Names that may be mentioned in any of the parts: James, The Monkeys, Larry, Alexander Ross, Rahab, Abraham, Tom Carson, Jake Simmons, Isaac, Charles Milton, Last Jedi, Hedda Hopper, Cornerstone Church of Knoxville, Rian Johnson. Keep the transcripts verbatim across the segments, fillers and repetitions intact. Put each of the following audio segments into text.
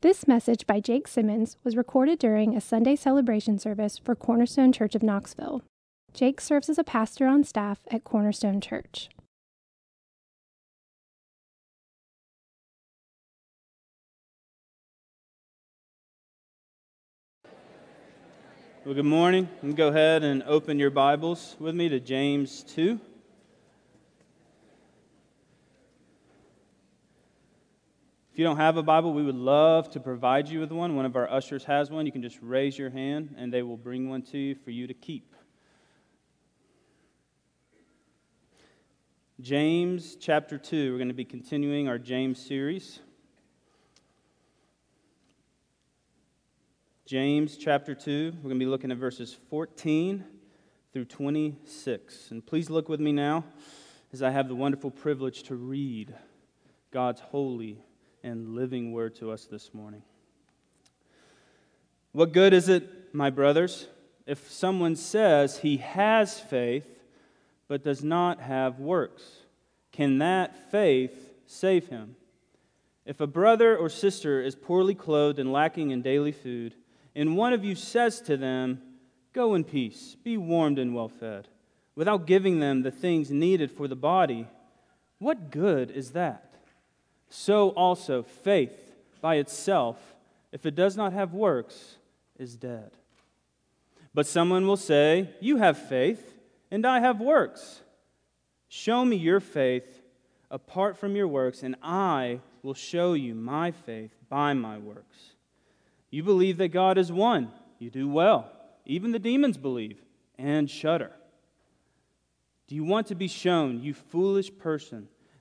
This message by Jake Simmons was recorded during a Sunday celebration service for Cornerstone Church of Knoxville. Jake serves as a pastor on staff at Cornerstone Church. Well, good morning. You can go ahead and open your Bibles with me to James two. If you don't have a Bible, we would love to provide you with one. One of our ushers has one. You can just raise your hand, and they will bring one to you for you to keep. James chapter two. We're going to be continuing our James series. James chapter two. We're going to be looking at verses fourteen through twenty-six. And please look with me now as I have the wonderful privilege to read God's holy and living word to us this morning. What good is it, my brothers, if someone says he has faith but does not have works? Can that faith save him? If a brother or sister is poorly clothed and lacking in daily food, and one of you says to them, "Go in peace, be warmed and well fed," without giving them the things needed for the body, what good is that? So also faith by itself, if it does not have works, is dead. But someone will say, "You have faith, and I have works. Show me your faith apart from your works, and I will show you my faith by my works. You believe that God is one. You do well. Even the demons believe and shudder. Do you want to be shown, you foolish person,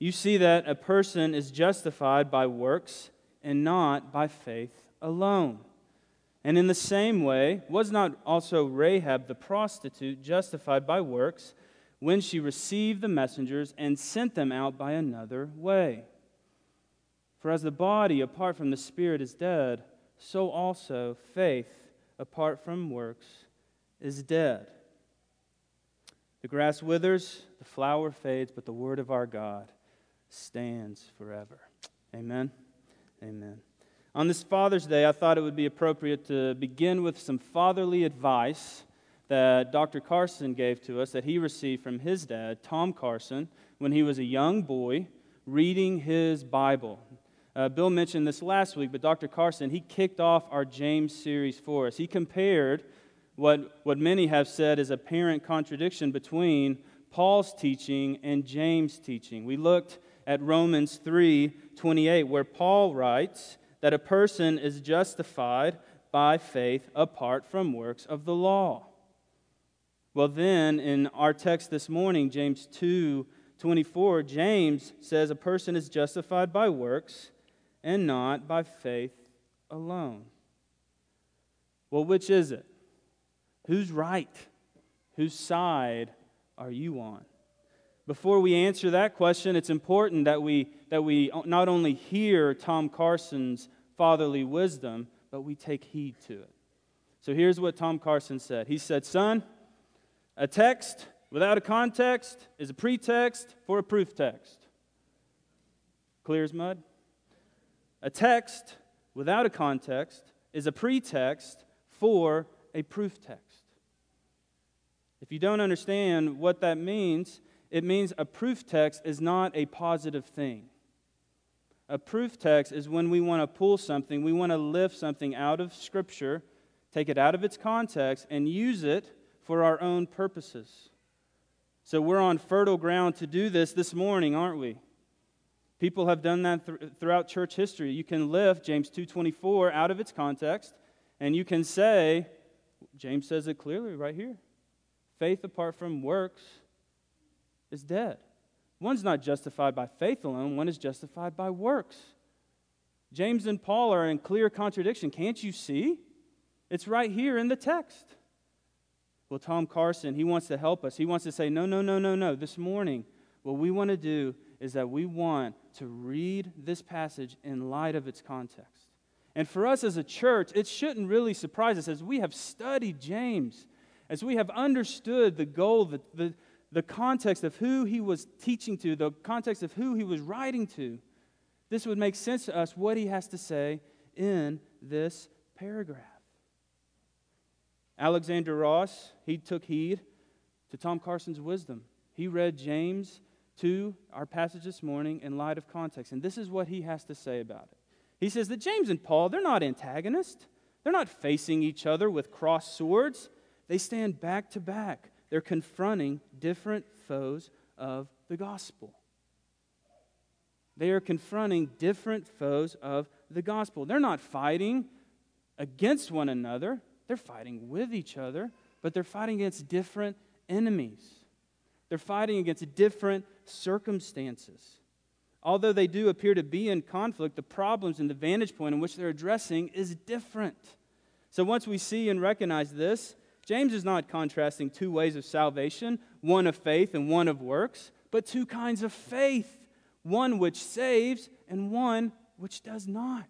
You see that a person is justified by works and not by faith alone. And in the same way, was not also Rahab the prostitute justified by works when she received the messengers and sent them out by another way? For as the body apart from the spirit is dead, so also faith apart from works is dead. The grass withers, the flower fades, but the word of our God stands forever." Amen. Amen. On this Father's Day, I thought it would be appropriate to begin with some fatherly advice that Doctor Carson gave to us that he received from his dad, Tom Carson, when he was a young boy reading his Bible. Uh, Bill mentioned this last week, but Doctor Carson, he kicked off our James series for us. He compared what, what many have said is apparent contradiction between Paul's teaching and James' teaching. We looked at Romans three twenty-eight, where Paul writes that a person is justified by faith apart from works of the law. Well, then, in our text this morning, James two twenty-four, James says a person is justified by works and not by faith alone. Well, which is it? Who's right? Whose side are you on? Before we answer that question, it's important that we that we not only hear Tom Carson's fatherly wisdom, but we take heed to it. So here's what Tom Carson said. He said, "Son, a text without a context is a pretext for a proof text." Clear as mud. A text without a context is a pretext for a proof text. If you don't understand what that means, it means a proof text is not a positive thing. A proof text is when we want to pull something, we want to lift something out of Scripture, take it out of its context, and use it for our own purposes. So we're on fertile ground to do this this morning, aren't we? People have done that th- throughout church history. You can lift James two twenty-four out of its context, and you can say, James says it clearly right here, faith apart from works is dead. One's not justified by faith alone. One is justified by works. James and Paul are in clear contradiction. Can't you see? It's right here in the text. Well, Tom Carson, he wants to help us. He wants to say, no, no, no, no, no. This morning, what we want to do is that we want to read this passage in light of its context. And for us as a church, it shouldn't really surprise us as we have studied James, as we have understood the goal, the, the, the context of who he was teaching to, the context of who he was writing to. This would make sense to us what he has to say in this paragraph. Alexander Ross, he took heed to Tom Carson's wisdom. He read James to our passage this morning in light of context. And this is what he has to say about it. He says that James and Paul, they're not antagonists. They're not facing each other with crossed swords. They stand back to back. They're confronting different foes of the gospel. They are confronting different foes of the gospel. They're not fighting against one another. They're fighting with each other, but they're fighting against different enemies. They're fighting against different circumstances. Although they do appear to be in conflict, the problems and the vantage point in which they're addressing is different. So once we see and recognize this, James is not contrasting two ways of salvation, one of faith and one of works, but two kinds of faith, one which saves and one which does not,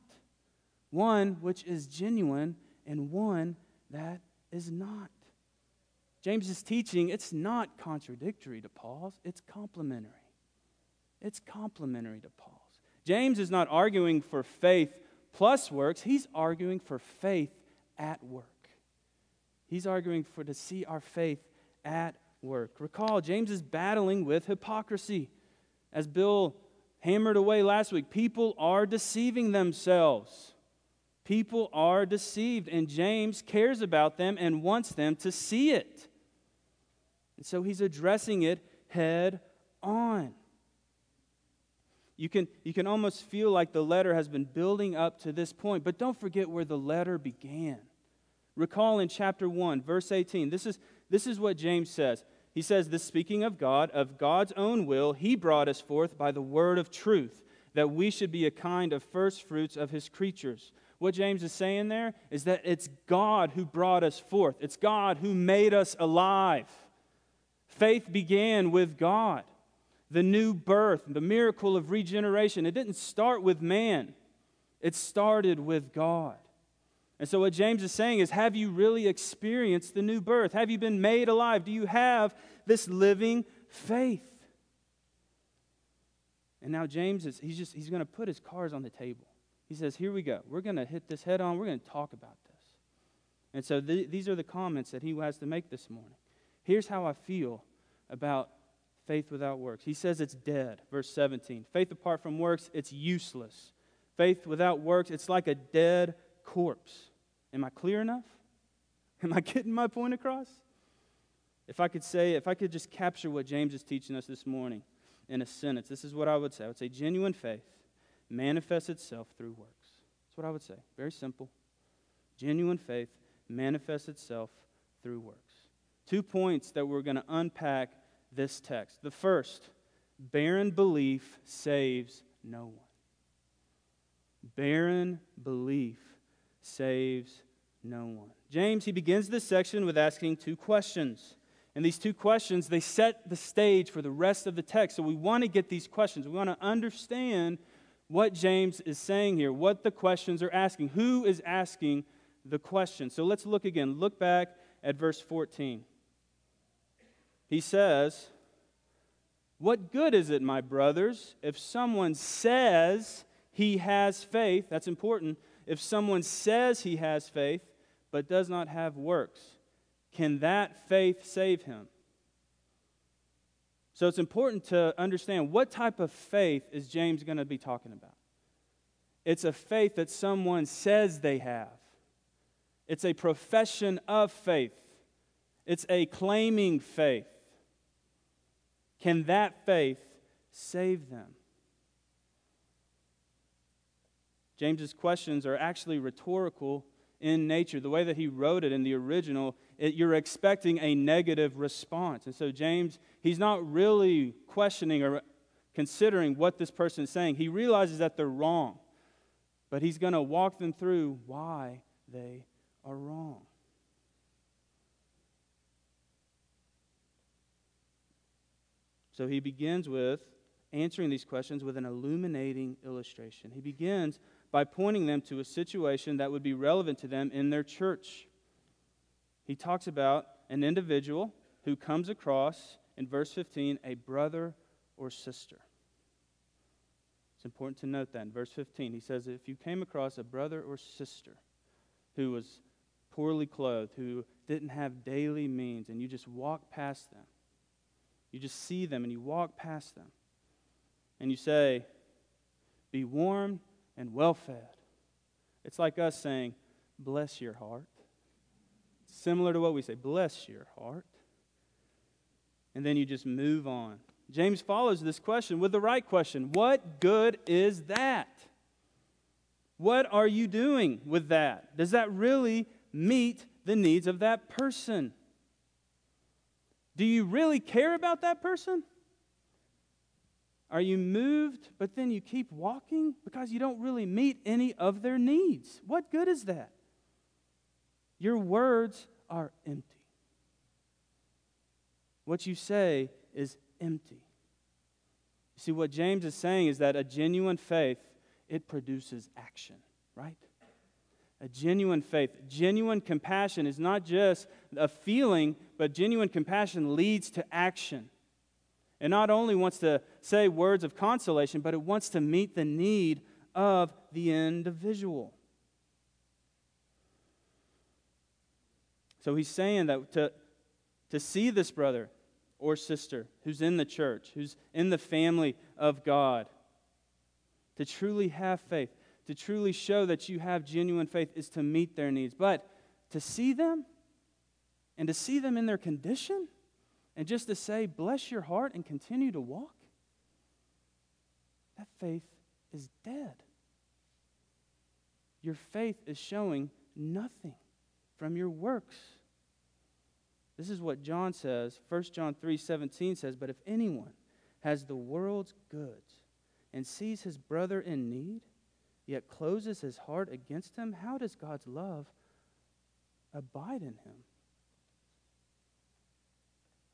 one which is genuine and one that is not. James's teaching, it's not contradictory to Paul's, it's complementary. It's complementary to Paul's. James is not arguing for faith plus works, he's arguing for faith at work. He's arguing for to see our faith at work. Recall, James is battling with hypocrisy. As Bill hammered away last week, people are deceiving themselves. People are deceived, and James cares about them and wants them to see it. And so he's addressing it head on. You can, you can almost feel like the letter has been building up to this point, but don't forget where the letter began. Recall in chapter one, verse eighteen, this is, this is what James says. He says, this speaking of God, of God's own will, he brought us forth by the word of truth, that we should be a kind of first fruits of his creatures. What James is saying there is that it's God who brought us forth. It's God who made us alive. Faith began with God. The new birth, the miracle of regeneration, it didn't start with man. It started with God. And so what James is saying is, have you really experienced the new birth? Have you been made alive? Do you have this living faith? And now James is, he's just, he's going to put his cards on the table. He says, here we go. We're going to hit this head on. We're going to talk about this. And so th- these are the comments that he has to make this morning. Here's how I feel about faith without works. He says it's dead, verse seventeen. Faith apart from works, it's useless. Faith without works, it's like a dead corpse. Am I clear enough? Am I getting my point across? If I could say, if I could just capture what James is teaching us this morning in a sentence, this is what I would say. I would say genuine faith manifests itself through works. That's what I would say. Very simple. Genuine faith manifests itself through works. Two points that we're going to unpack this text. The first, barren belief saves no one. Barren belief saves no one. James, he begins this section with asking two questions. And these two questions, they set the stage for the rest of the text. So we want to get these questions. We want to understand what James is saying here, what the questions are asking, who is asking the question. So let's look again. Look back at verse fourteen. He says, what good is it, my brothers, if someone says he has faith? That's important. If someone says he has faith, but does not have works, can that faith save him? So it's important to understand what type of faith is James going to be talking about. It's a faith that someone says they have. It's a profession of faith. It's a claiming faith. Can that faith save them? James's questions are actually rhetorical in nature. The way that he wrote it in the original, it, you're expecting a negative response. And so James, he's not really questioning or considering what this person is saying. He realizes that they're wrong. But he's going to walk them through why they are wrong. So he begins with answering these questions with an illuminating illustration. He begins by pointing them to a situation that would be relevant to them in their church. He talks about an individual who comes across, in verse fifteen, a brother or sister. It's important to note that. In verse fifteen, he says, if you came across a brother or sister who was poorly clothed, who didn't have daily means, and you just walk past them, you just see them and you walk past them, and you say, be warm and well-fed. It's like us saying, bless your heart. Similar to what we say, bless your heart. And then you just move on. James follows this question with the right question. What good is that? What are you doing with that? Does that really meet the needs of that person? Do you really care about that person? Are you moved, but then you keep walking because you don't really meet any of their needs? What good is that? Your words are empty. What you say is empty. You see, what James is saying is that a genuine faith, it produces action, right? A genuine faith, genuine compassion is not just a feeling, but genuine compassion leads to action. It not only wants to say words of consolation, but it wants to meet the need of the individual. So he's saying that to, to see this brother or sister who's in the church, who's in the family of God, to truly have faith, to truly show that you have genuine faith is to meet their needs. But to see them and to see them in their condition, and just to say, bless your heart and continue to walk, that faith is dead. Your faith is showing nothing from your works. This is what John says. First John three seventeen says, but if anyone has the world's goods and sees his brother in need, yet closes his heart against him, how does God's love abide in him?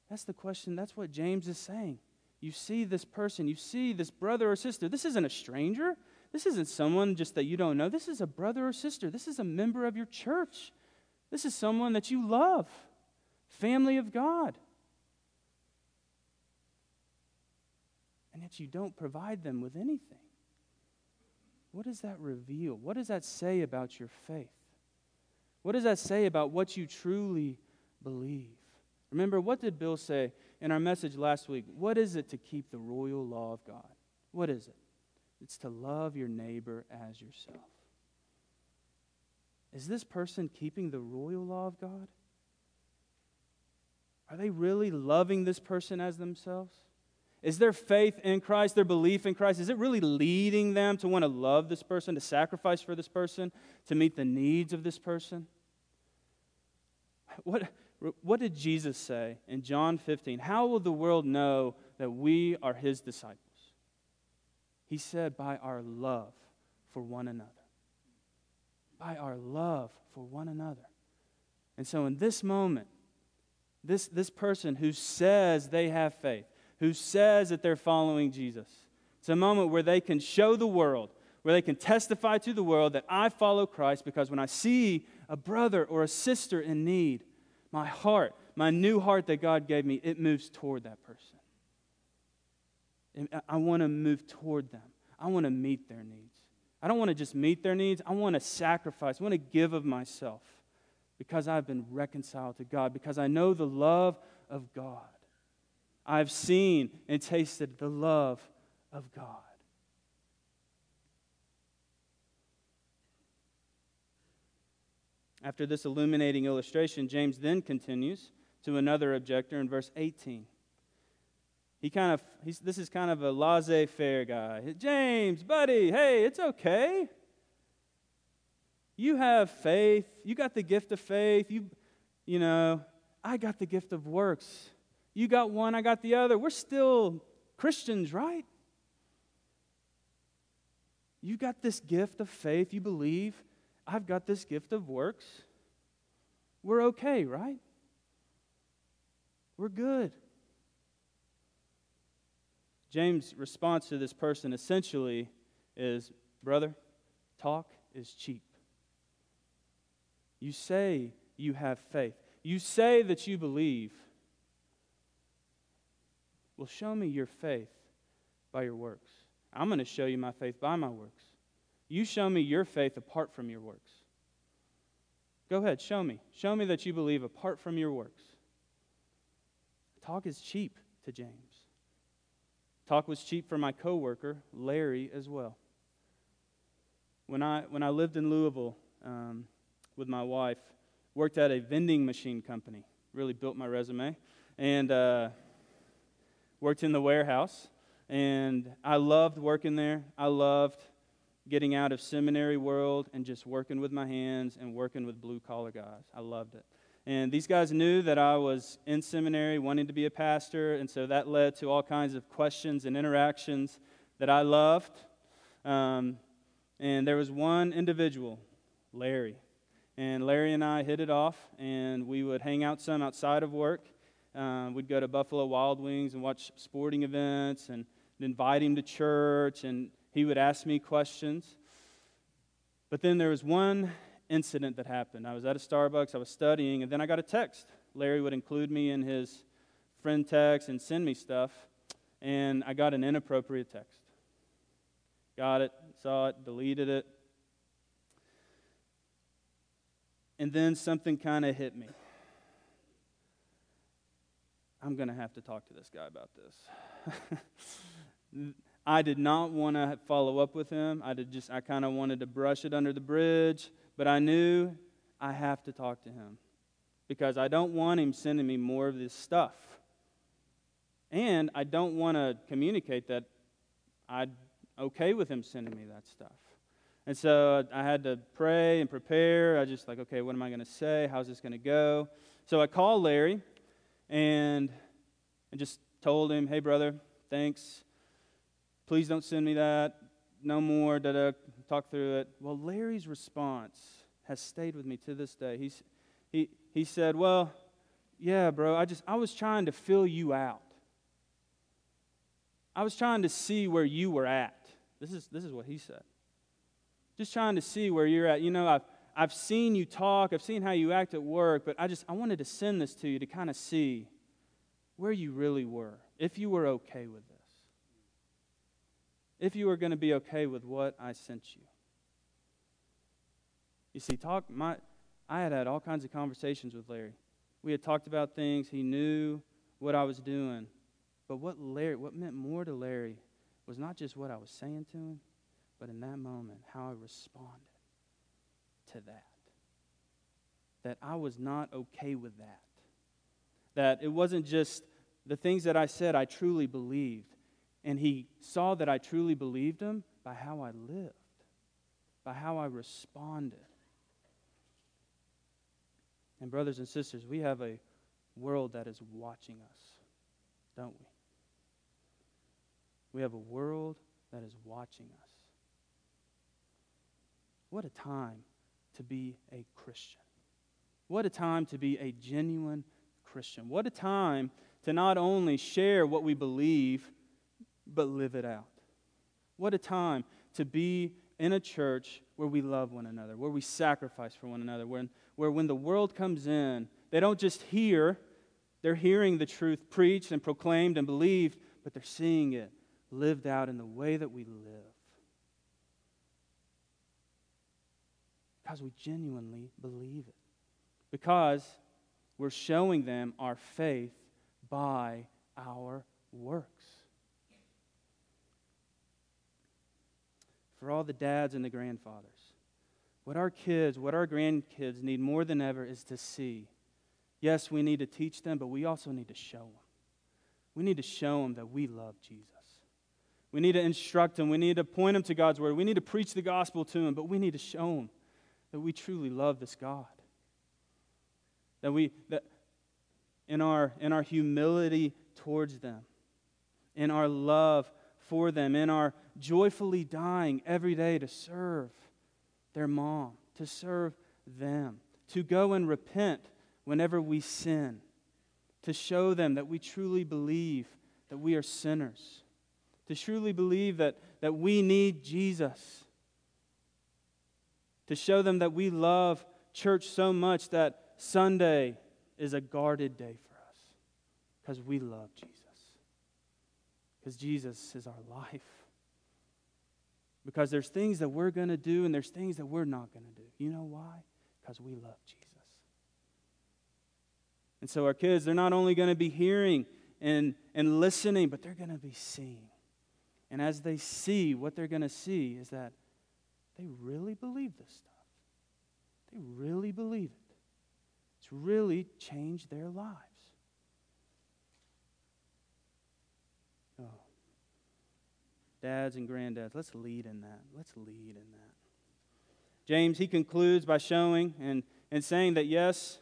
That's the question. That's what James is saying. You see this person. You see this brother or sister. This isn't a stranger. This isn't someone just that you don't know. This is a brother or sister. This is a member of your church. This is someone that you love. Family of God. And yet you don't provide them with anything. What does that reveal? What does that say about your faith? What does that say about what you truly believe? Remember, what did Bill say in our message last week? What is it to keep the royal law of God? What is it? It's to love your neighbor as yourself. Is this person keeping the royal law of God? Are they really loving this person as themselves? Is their faith in Christ, their belief in Christ, is it really leading them to want to love this person, to sacrifice for this person, to meet the needs of this person? What... What did Jesus say in John fifteen? How will the world know that we are his disciples? He said, by our love for one another. By our love for one another. And so in this moment, this, this person who says they have faith, who says that they're following Jesus, it's a moment where they can show the world, where they can testify to the world that I follow Christ, because when I see a brother or a sister in need, my heart, my new heart that God gave me, it moves toward that person. And I want to move toward them. I want to meet their needs. I don't want to just meet their needs. I want to sacrifice. I want to give of myself because I've been reconciled to God, because I know the love of God. I've seen and tasted the love of God. After this illuminating illustration, James then continues to another objector in verse eighteen. He kind of, he's, this is kind of a laissez-faire guy. James, buddy, hey, it's okay. You have faith. You got the gift of faith. You, you know, I got the gift of works. You got one, I got the other. We're still Christians, right? You got this gift of faith. You believe. I've got this gift of works. We're okay, right? We're good. James' response to this person essentially is, brother, talk is cheap. You say you have faith. You say that you believe. Well, show me your faith by your works. I'm going to show you my faith by my works. You show me your faith apart from your works. Go ahead, show me. Show me that you believe apart from your works. Talk is cheap to James. Talk was cheap for my coworker, Larry, as well. When I when I lived in Louisville um, with my wife, worked at a vending machine company, really built my resume, and uh, worked in the warehouse. And I loved working there. I loved getting out of seminary world and just working with my hands and working with blue-collar guys. I loved it. And these guys knew that I was in seminary, wanting to be a pastor, and so that led to all kinds of questions and interactions that I loved. Um, and there was one individual, Larry. And Larry and I hit it off, and we would hang out some outside of work. Um, we'd go to Buffalo Wild Wings and watch sporting events, and invite him to church, and he would ask me questions. But then there was one incident that happened. I was at a Starbucks, I was studying, and then I got a text. Larry would include me in his friend text and send me stuff, and I got an inappropriate text. Got it, saw it, deleted it. And then something kind of hit me. I'm going to have to talk to this guy about this. I did not want to follow up with him. I did just I kind of wanted to brush it under the bridge. But I knew I have to talk to him because I don't want him sending me more of this stuff. And I don't want to communicate that I'm okay with him sending me that stuff. And so I had to pray and prepare. I just like, okay, what am I going to say? How's this going to go? So I called Larry and I just told him, hey, brother, thanks. Please don't send me that. No more, da-da, talk through it. Well, Larry's response has stayed with me to this day. He's, he, he said, well, yeah, bro, I just I was trying to fill you out. I was trying to see where you were at. This is, this is what he said. Just trying to see where you're at. You know, I've, I've seen you talk. I've seen how you act at work, but I just I wanted to send this to you to kind of see where you really were, if you were okay with it. If you are going to be okay with what I sent you. You see, talk. My, I had had all kinds of conversations with Larry. We had talked about things. He knew what I was doing. But what Larry, what meant more to Larry was not just what I was saying to him, but in that moment, how I responded to that. That I was not okay with that. That it wasn't just the things that I said I truly believed. And he saw that I truly believed him by how I lived, by how I responded. And brothers and sisters, we have a world that is watching us, don't we? We have a world that is watching us. What a time to be a Christian. What a time to be a genuine Christian. What a time to not only share what we believe, but live it out. What a time to be in a church where we love one another, where we sacrifice for one another, where, where when the world comes in, they don't just hear, they're hearing the truth preached and proclaimed and believed, but they're seeing it lived out in the way that we live. Because we genuinely believe it. Because we're showing them our faith by our works. For all the dads and the grandfathers, what our kids, what our grandkids need more than ever is to see. Yes, we need to teach them, but we also need to show them. We need to show them that we love Jesus. We need to instruct them. We need to point them to God's word. We need to preach the gospel to them, but we need to show them that we truly love this God. That we, that in our, in our humility towards them, in our love for them, in our joyfully dying every day to serve their mom, to serve them, to go and repent whenever we sin, to show them that we truly believe that we are sinners, to truly believe that, that we need Jesus, to show them that we love church so much that Sunday is a guarded day for us because we love Jesus, because Jesus is our life, because there's things that we're going to do and there's things that we're not going to do. You know why? Because we love Jesus. And so our kids, they're not only going to be hearing and, and listening, but they're going to be seeing. And as they see, what they're going to see is that they really believe this stuff. They really believe it. It's really changed their lives. Oh. Dads and granddads, let's lead in that. Let's lead in that. James, he concludes by showing and, and saying that, yes,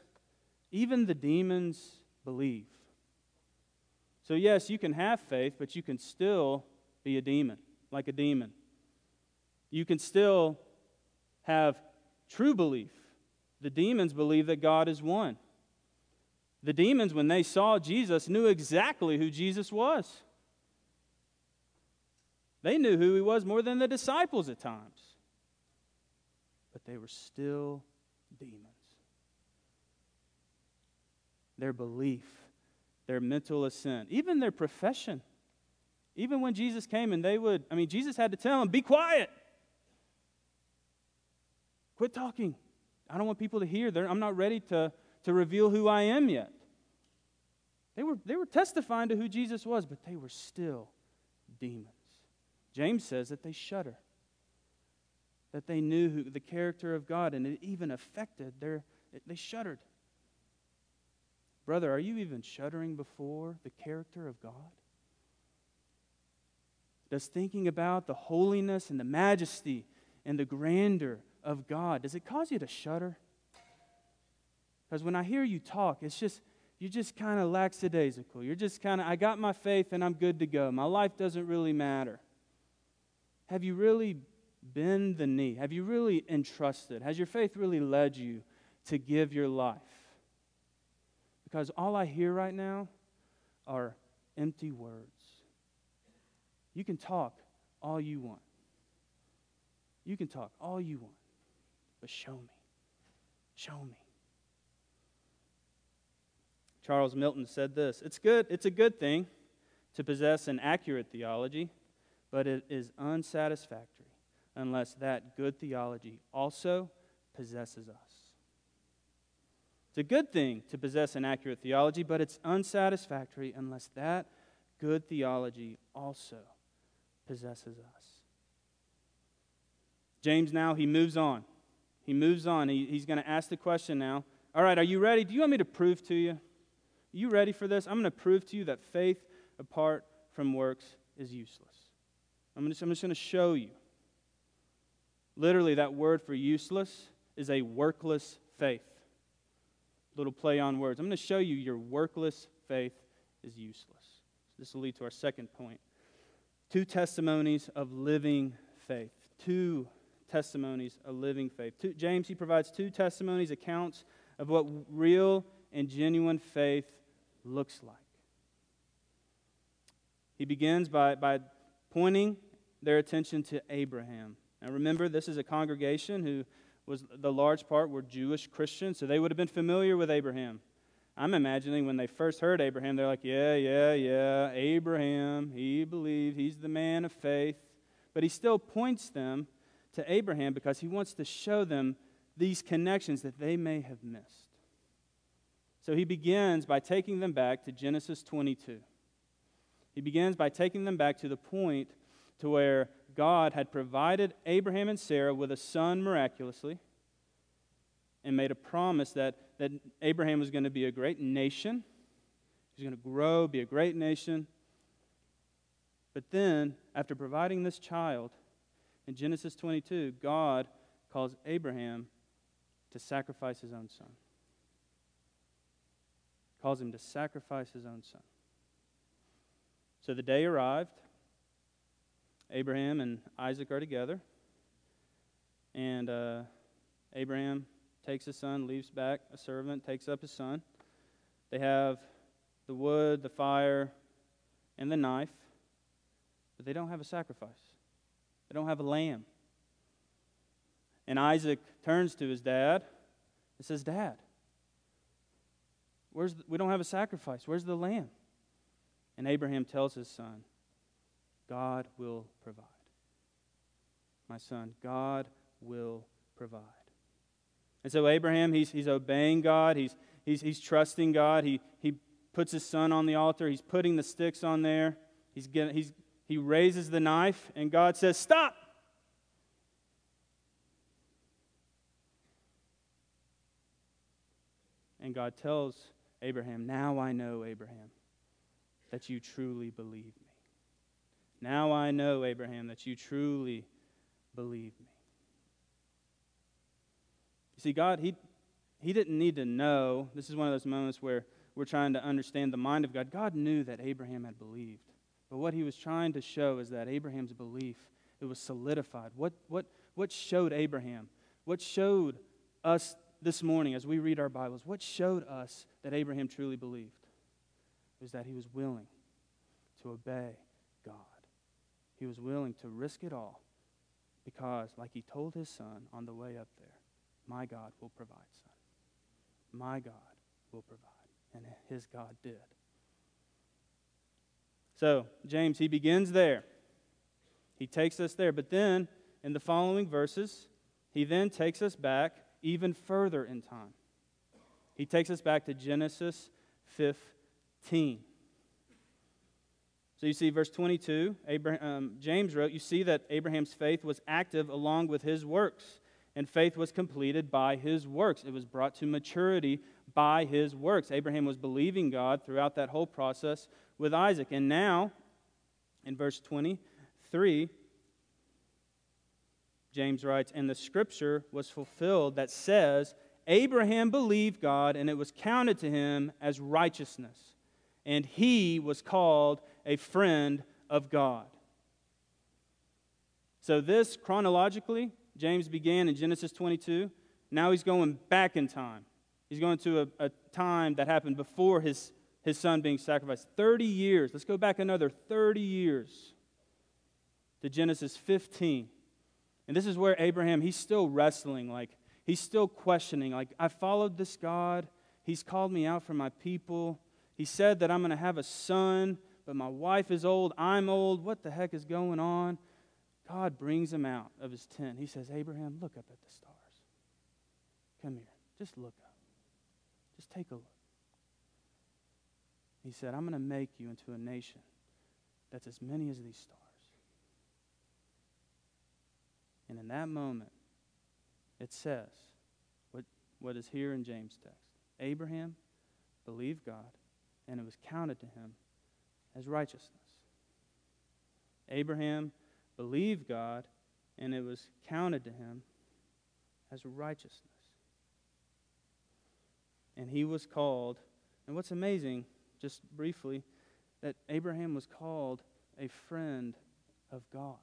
even the demons believe. So yes, you can have faith, but you can still be a demon, like a demon. You can still have true belief. The demons believe that God is one. The demons, when they saw Jesus, knew exactly who Jesus was. They knew who he was more than the disciples at times. But they were still demons. Their belief, their mental assent, even their profession. Even when Jesus came and they would, I mean, Jesus had to tell them, be quiet. Quit talking. I don't want people to hear. They're, I'm not ready to, to reveal who I am yet. They were, they were testifying to who Jesus was, but they were still demons. James says that they shudder, that they knew who, the character of God, and it even affected their, they shuddered. Brother, are you even shuddering before the character of God? Does thinking about the holiness and the majesty and the grandeur of God, does it cause you to shudder? Because when I hear you talk, it's just, you're just kind of lackadaisical. You're just kind of, I got my faith and I'm good to go. My life doesn't really matter. Have you really bend the knee? Have you really entrusted? Has your faith really led you to give your life? Because all I hear right now are empty words. You can talk all you want. You can talk all you want, but show me. Show me. Charles Milton said this, it's good, it's a good thing to possess an accurate theology, but it is unsatisfactory unless that good theology also possesses us. It's a good thing to possess an accurate theology, but it's unsatisfactory unless that good theology also possesses us. James now, he moves on. He moves on. He, he's going to ask the question now. All right, are you ready? Do you want me to prove to you? Are you ready for this? I'm going to prove to you that faith apart from works is useless. I'm just, I'm just going to show you. Literally, that word for useless is a workless faith. Little play on words. I'm going to show you your workless faith is useless. This will lead to our second point. Two testimonies of living faith. Two testimonies of living faith. Two, James, he provides two testimonies, accounts of what real and genuine faith looks like. He begins by, by pointing their attention to Abraham. Now remember, this is a congregation who was, the large part were Jewish Christians, so they would have been familiar with Abraham. I'm imagining when they first heard Abraham, they're like, yeah, yeah, yeah, Abraham, he believed, he's the man of faith. But he still points them to Abraham because he wants to show them these connections that they may have missed. So he begins by taking them back to Genesis twenty-two. He begins by taking them back to the point to where God had provided Abraham and Sarah with a son miraculously and made a promise that, that Abraham was going to be a great nation. He was going to grow, be a great nation. But then, after providing this child, in Genesis twenty-two, God calls Abraham to sacrifice his own son. Calls him to sacrifice his own son. So the day arrived. Abraham and Isaac are together, and uh, Abraham takes his son, leaves back a servant, takes up his son. They have the wood, the fire, and the knife, but they don't have a sacrifice. They don't have a lamb. And Isaac turns to his dad and says, Dad, where's the, we don't have a sacrifice. Where's the lamb? And Abraham tells his son, God will provide. My son, God will provide. And so Abraham, he's he's obeying God. He's he's he's trusting God. He he puts his son on the altar. He's putting the sticks on there. He's getting, he's he raises the knife, and God says, "Stop." And God tells Abraham, "Now I know, Abraham, that you truly believe me. Now I know, Abraham, that you truly believe me." You see, God, he, he didn't need to know. This is one of those moments where we're trying to understand the mind of God. God knew that Abraham had believed. But what he was trying to show is that Abraham's belief, it was solidified. What, what, what showed Abraham? What showed us this morning as we read our Bibles? What showed us that Abraham truly believed? It was that he was willing to obey God. He was willing to risk it all because, like he told his son on the way up there, my God will provide, son. My God will provide. And his God did. So, James, he begins there. He takes us there. But then, in the following verses, he then takes us back even further in time. He takes us back to Genesis fifteen. So you see verse twenty-two, Abraham, um, James wrote, you see that Abraham's faith was active along with his works, and faith was completed by his works. It was brought to maturity by his works. Abraham was believing God throughout that whole process with Isaac. And now, in verse twenty-three, James writes, and the scripture was fulfilled that says, Abraham believed God, and it was counted to him as righteousness. And he was called a friend of God. So this, chronologically, James began in Genesis twenty-two. Now he's going back in time. He's going to a, a time that happened before his, his son being sacrificed. thirty years. Let's go back another thirty years to Genesis fifteen. And this is where Abraham, he's still wrestling. Like, he's still questioning. Like, I followed this God. He's called me out for my people. He said that I'm going to have a son, but my wife is old, I'm old, what the heck is going on? God brings him out of his tent. He says, Abraham, look up at the stars. Come here, just look up. Just take a look. He said, I'm going to make you into a nation that's as many as these stars. And in that moment, it says, what, what is here in James' text, Abraham believed God, and it was counted to him as righteousness. Abraham believed God, and it was counted to him as righteousness. And he was called, and what's amazing, just briefly, that Abraham was called a friend of God.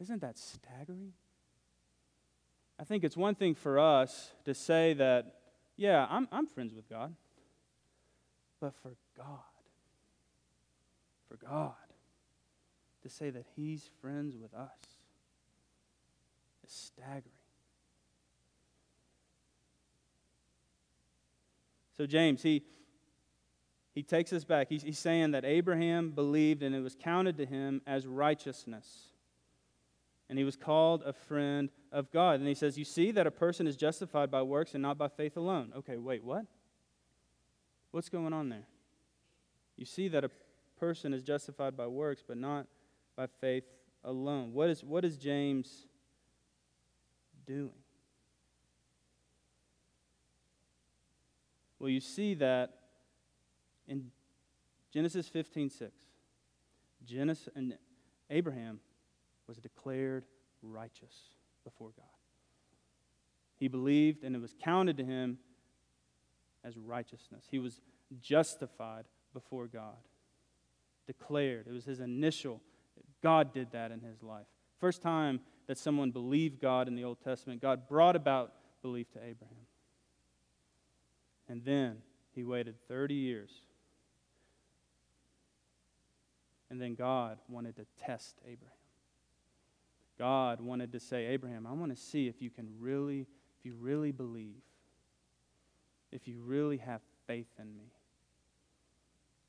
Isn't that staggering? I think it's one thing for us to say that, yeah, I'm, I'm friends with God. But for God, for God to say that he's friends with us is staggering. So James, he, he takes us back. He's, he's saying that Abraham believed and it was counted to him as righteousness. And he was called a friend of God. And he says, you see that a person is justified by works and not by faith alone. Okay, wait, what? What's going on there? You see that a person is justified by works, but not by faith alone. What is, what is James doing? Well, you see that in Genesis fifteen six, Genesis, and Abraham was declared righteous before God. He believed, and it was counted to him as righteousness. He was justified before God, declared. It was his initial God did that in his life. First time that someone believed God in the Old Testament, God brought about belief to Abraham. And then he waited thirty years. And then God wanted to test Abraham. God wanted to say, Abraham, I want to see if you can really, if you really believe, if you really have faith in me.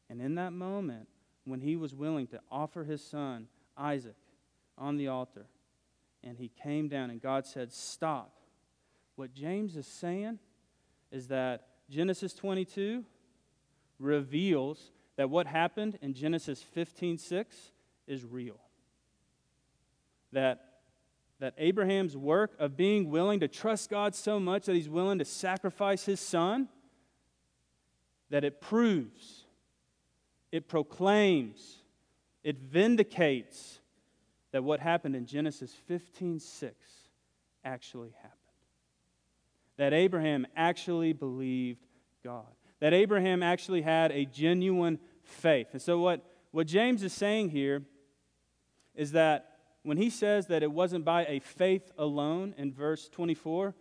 And in that moment, when he was willing to offer his son, Isaac, on the altar, and he came down and God said, stop. What James is saying is that Genesis twenty-two reveals that what happened in Genesis fifteen six is real. That, that Abraham's work of being willing to trust God so much that he's willing to sacrifice his son, that it proves, it proclaims, it vindicates that what happened in Genesis fifteen six actually happened. That Abraham actually believed God. That Abraham actually had a genuine faith. And so what, what James is saying here is that when he says that it wasn't by a faith alone in verse twenty-four,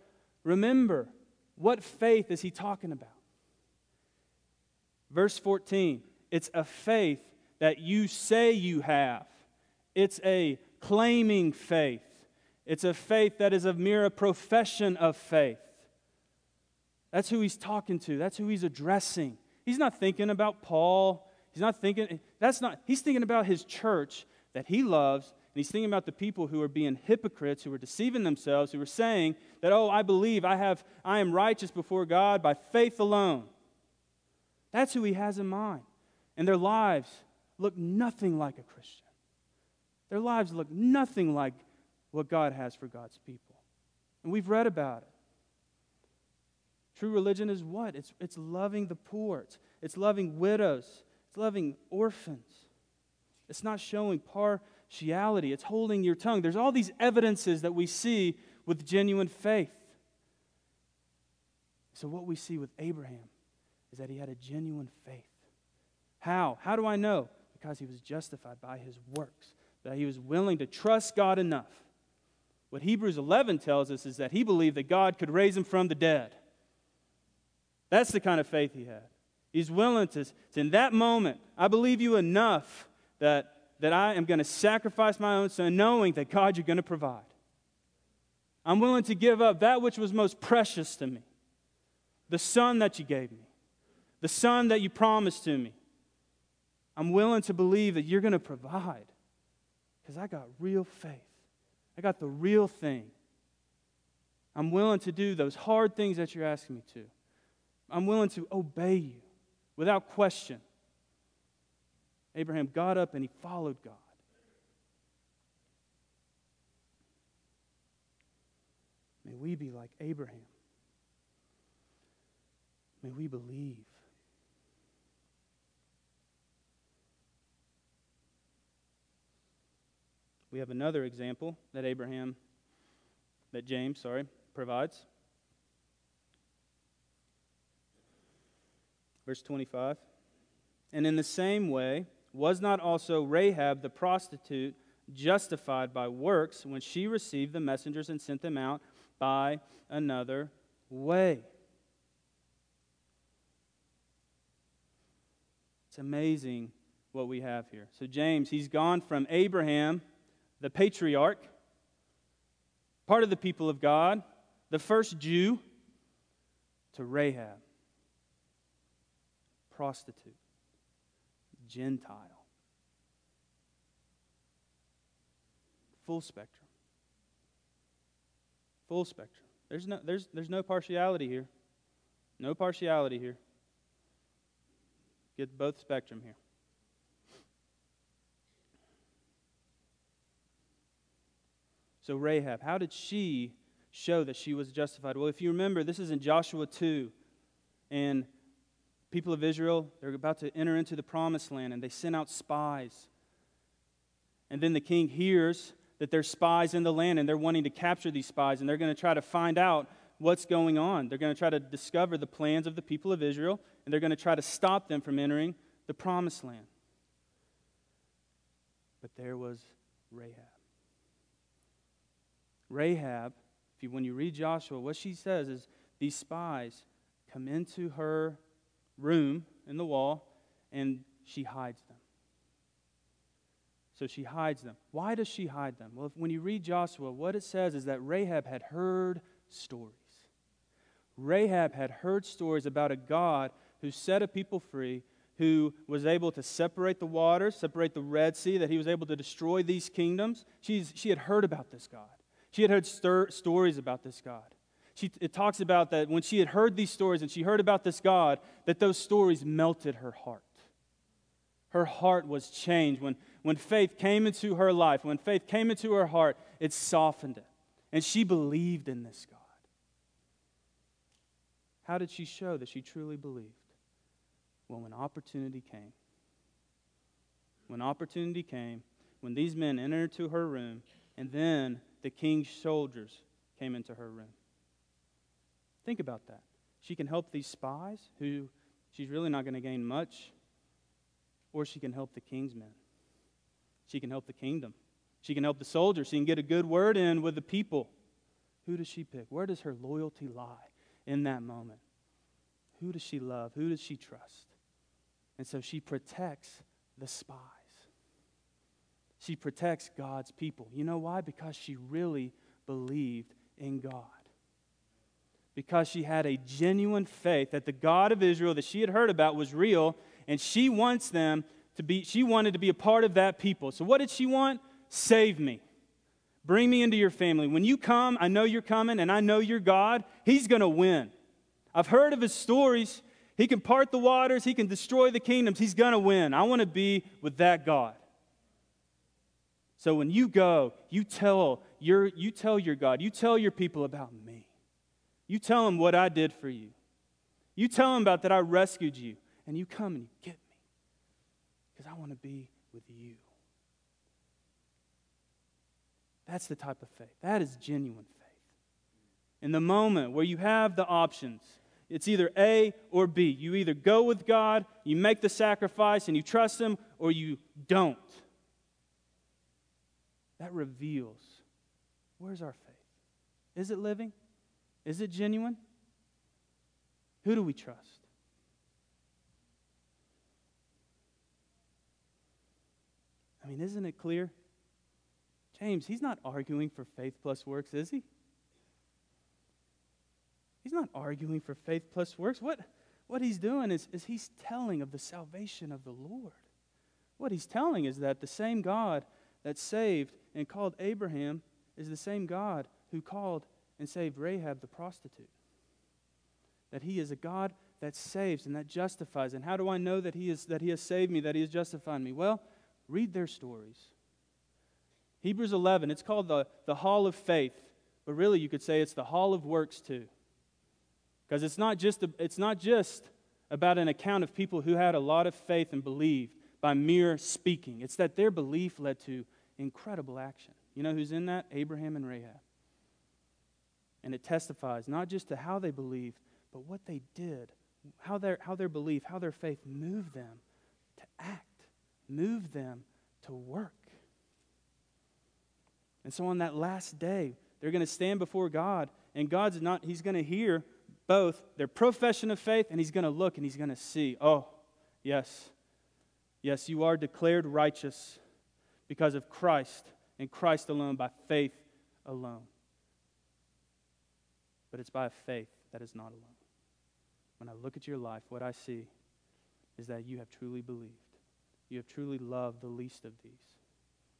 remember, what faith is he talking about? Verse fourteen, it's a faith that you say you have. It's a claiming faith. It's a faith that is of mere profession of faith. That's who he's talking to. That's who he's addressing. He's not thinking about Paul. He's not thinking, that's not, he's thinking about his church that he loves. And he's thinking about the people who are being hypocrites, who are deceiving themselves, who are saying that, oh, I believe I have, I am righteous before God by faith alone. That's who he has in mind. And their lives look nothing like a Christian. Their lives look nothing like what God has for God's people. And we've read about it. True religion is what? It's, it's loving the poor. It's, it's loving widows. It's loving orphans. It's not showing par. It's holding your tongue. There's all these evidences that we see with genuine faith. So what we see with Abraham is that he had a genuine faith. How? How do I know? Because he was justified by his works, that he was willing to trust God enough. What Hebrews eleven tells us is that he believed that God could raise him from the dead. That's the kind of faith he had. He's willing to, in that moment, I believe you enough that that I am going to sacrifice my own son, knowing that, God, you're going to provide. I'm willing to give up that which was most precious to me, the son that you gave me, the son that you promised to me. I'm willing to believe that you're going to provide because I got real faith. I got the real thing. I'm willing to do those hard things that you're asking me to. I'm willing to obey you without question. Abraham got up and he followed God. May we be like Abraham. May we believe. We have another example that Abraham, that James, sorry, provides. Verse twenty-five. And in the same way, was not also Rahab the prostitute justified by works when she received the messengers and sent them out by another way? It's amazing what we have here. So James, he's gone from Abraham, the patriarch, part of the people of God, the first Jew, to Rahab, prostitute. Gentile. Full spectrum. Full spectrum. There's no, there's, there's no partiality here. No partiality here. Get both spectrum here. So Rahab, how did she show that she was justified? Well, if you remember, this is in Joshua two, and people of Israel, they're about to enter into the promised land, and they send out spies. And then the king hears that there's spies in the land, and they're wanting to capture these spies, and they're going to try to find out what's going on. They're going to try to discover the plans of the people of Israel, and they're going to try to stop them from entering the promised land. But there was Rahab. Rahab, if you, when you read Joshua, what she says is these spies come into her room in the wall, and she hides them. So she hides them. Why does she hide them? Well, if, when you read Joshua, what it says is that Rahab had heard stories. Rahab had heard stories about a God who set a people free, who was able to separate the waters, separate the Red Sea, that he was able to destroy these kingdoms. She's, she had heard about this God. She had heard stir, stories about this God. She, it talks about that when she had heard these stories and she heard about this God, that those stories melted her heart. Her heart was changed. When, when faith came into her life, when faith came into her heart, it softened it. And she believed in this God. How did she show that she truly believed? Well, when opportunity came. When opportunity came, when these men entered to her room, and then the king's soldiers came into her room. Think about that. She can help these spies, who she's really not going to gain much, or she can help the king's men. She can help the kingdom. She can help the soldiers. She can get a good word in with the people. Who does she pick? Where does her loyalty lie in that moment? Who does she love? Who does she trust? And so she protects the spies. She protects God's people. You know why? Because she really believed in God. Because she had a genuine faith that the God of Israel that she had heard about was real, and she wants them to be, she wanted to be a part of that people. So what did she want? Save me. Bring me into your family. When you come, I know you're coming, and I know your God. He's going to win. I've heard of his stories. He can part the waters. He can destroy the kingdoms. He's going to win. I want to be with that God. So when you go, you tell your, you tell your God, you tell your people about me. You tell them what I did for you. You tell them about that I rescued you. And you come and you get me. Because I want to be with you. That's the type of faith. That is genuine faith. In the moment where you have the options, it's either A or B. You either go with God, you make the sacrifice, and you trust him, or you don't. That reveals, where's our faith? Is it living? Is it genuine? Who do we trust? I mean, isn't it clear? James, he's not arguing for faith plus works, is he? He's not arguing for faith plus works. What, what he's doing is, is he's telling of the salvation of the Lord. What he's telling is that the same God that saved and called Abraham is the same God who called and saved Rahab the prostitute. That he is a God that saves and that justifies. And how do I know that he is, that he has saved me, that he has justified me? Well, read their stories. Hebrews eleven, it's called the, the Hall of Faith, but really you could say it's the Hall of Works too. Because it's not just a, it's not just about an account of people who had a lot of faith and believed by mere speaking. It's that their belief led to incredible action. You know who's in that? Abraham and Rahab. And it testifies not just to how they believed, but what they did, how their, how their belief, how their faith moved them to act. Move them to work. And so on that last day, they're going to stand before God, and God's not, he's going to hear both their profession of faith, and he's going to look and he's going to see, oh, yes, yes, you are declared righteous because of Christ and Christ alone, by faith alone. But it's by a faith that is not alone. When I look at your life, what I see is that you have truly believed. You have truly loved the least of these.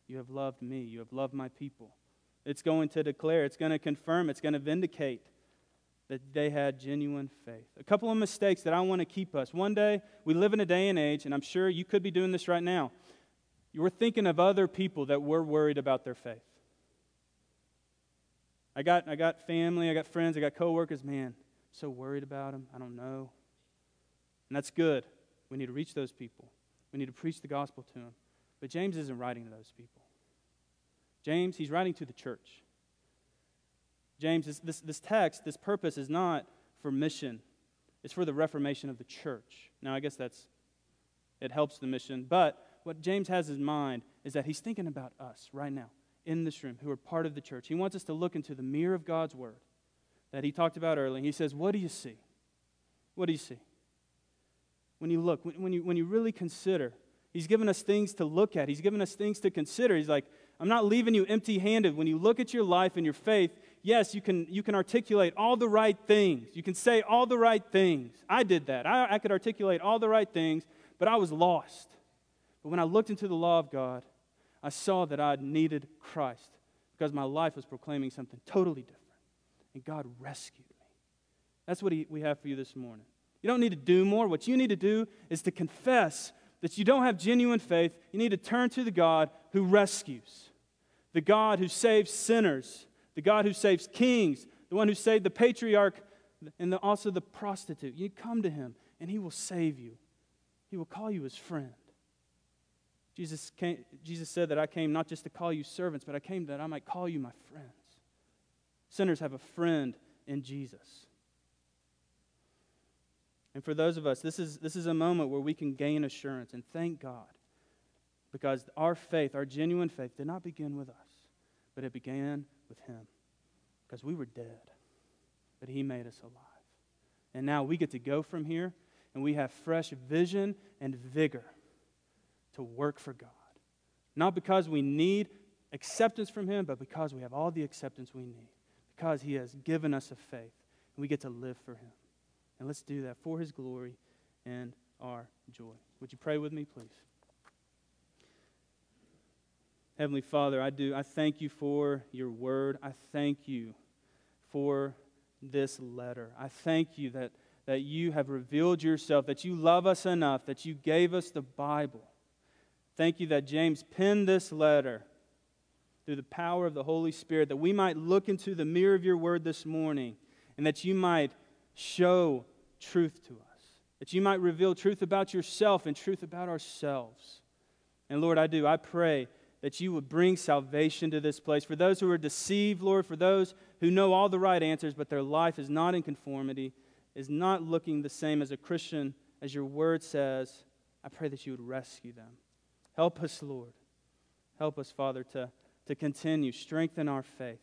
You have loved me. You have loved my people. It's going to declare. It's going to confirm. It's going to vindicate that they had genuine faith. A couple of mistakes that I want to keep us. One day, we live in a day and age, and I'm sure you could be doing this right now. You were thinking of other people that were worried about their faith. I got, I got family. I got friends. I got coworkers. Man, I'm so worried about them. I don't know. And that's good. We need to reach those people. We need to preach the gospel to them. But James isn't writing to those people. James, he's writing to the church. James, this, this, this text, this purpose is not for mission. It's for the reformation of the church. Now, I guess that's, it helps the mission. But what James has in mind is that he's thinking about us right now in this room who are part of the church. He wants us to look into the mirror of God's word that he talked about earlier. He says, what do you see? What do you see? When you look, when you, when you really consider, he's given us things to look at. He's given us things to consider. He's like, I'm not leaving you empty-handed. When you look at your life and your faith, yes, you can you can articulate all the right things. You can say all the right things. I did that. I, I could articulate all the right things, but I was lost. But when I looked into the law of God, I saw that I needed Christ because my life was proclaiming something totally different. And God rescued me. That's what he, we have for you this morning. You don't need to do more. What you need to do is to confess that you don't have genuine faith. You need to turn to the God who rescues, the God who saves sinners, the God who saves kings, the one who saved the patriarch and the, also the prostitute. You come to him and he will save you. He will call you his friend. Jesus came, Jesus said that I came not just to call you servants, but I came that I might call you my friends. Sinners have a friend in Jesus. And for those of us, this is, this is a moment where we can gain assurance and thank God because our faith, our genuine faith, did not begin with us, but it began with him because we were dead, but he made us alive. And now we get to go from here and we have fresh vision and vigor to work for God. Not because we need acceptance from him, but because we have all the acceptance we need, because he has given us a faith and we get to live for him. And let's do that for his glory and our joy. Would you pray with me, please? Heavenly Father, I do. I thank you for your word. I thank you for this letter. I thank you that, that you have revealed yourself, that you love us enough, that you gave us the Bible. Thank you that James penned this letter through the power of the Holy Spirit, that we might look into the mirror of your word this morning, and that you might show truth to us, that you might reveal truth about yourself and truth about ourselves. And Lord, I do, I pray that you would bring salvation to this place. For those who are deceived, Lord, for those who know all the right answers, but their life is not in conformity, is not looking the same as a Christian, as your word says, I pray that you would rescue them. Help us, Lord. Help us, Father, to, to continue. Strengthen our faith.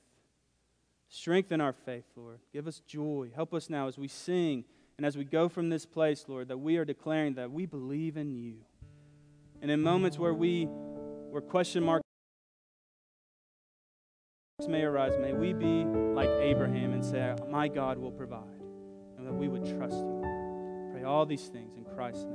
Strengthen our faith, Lord. Give us joy. Help us now as we sing and as we go from this place, Lord, that we are declaring that we believe in you. And in moments where we, where question marks may arise, may we be like Abraham and say, my God will provide, and that we would trust you. Pray all these things in Christ's name.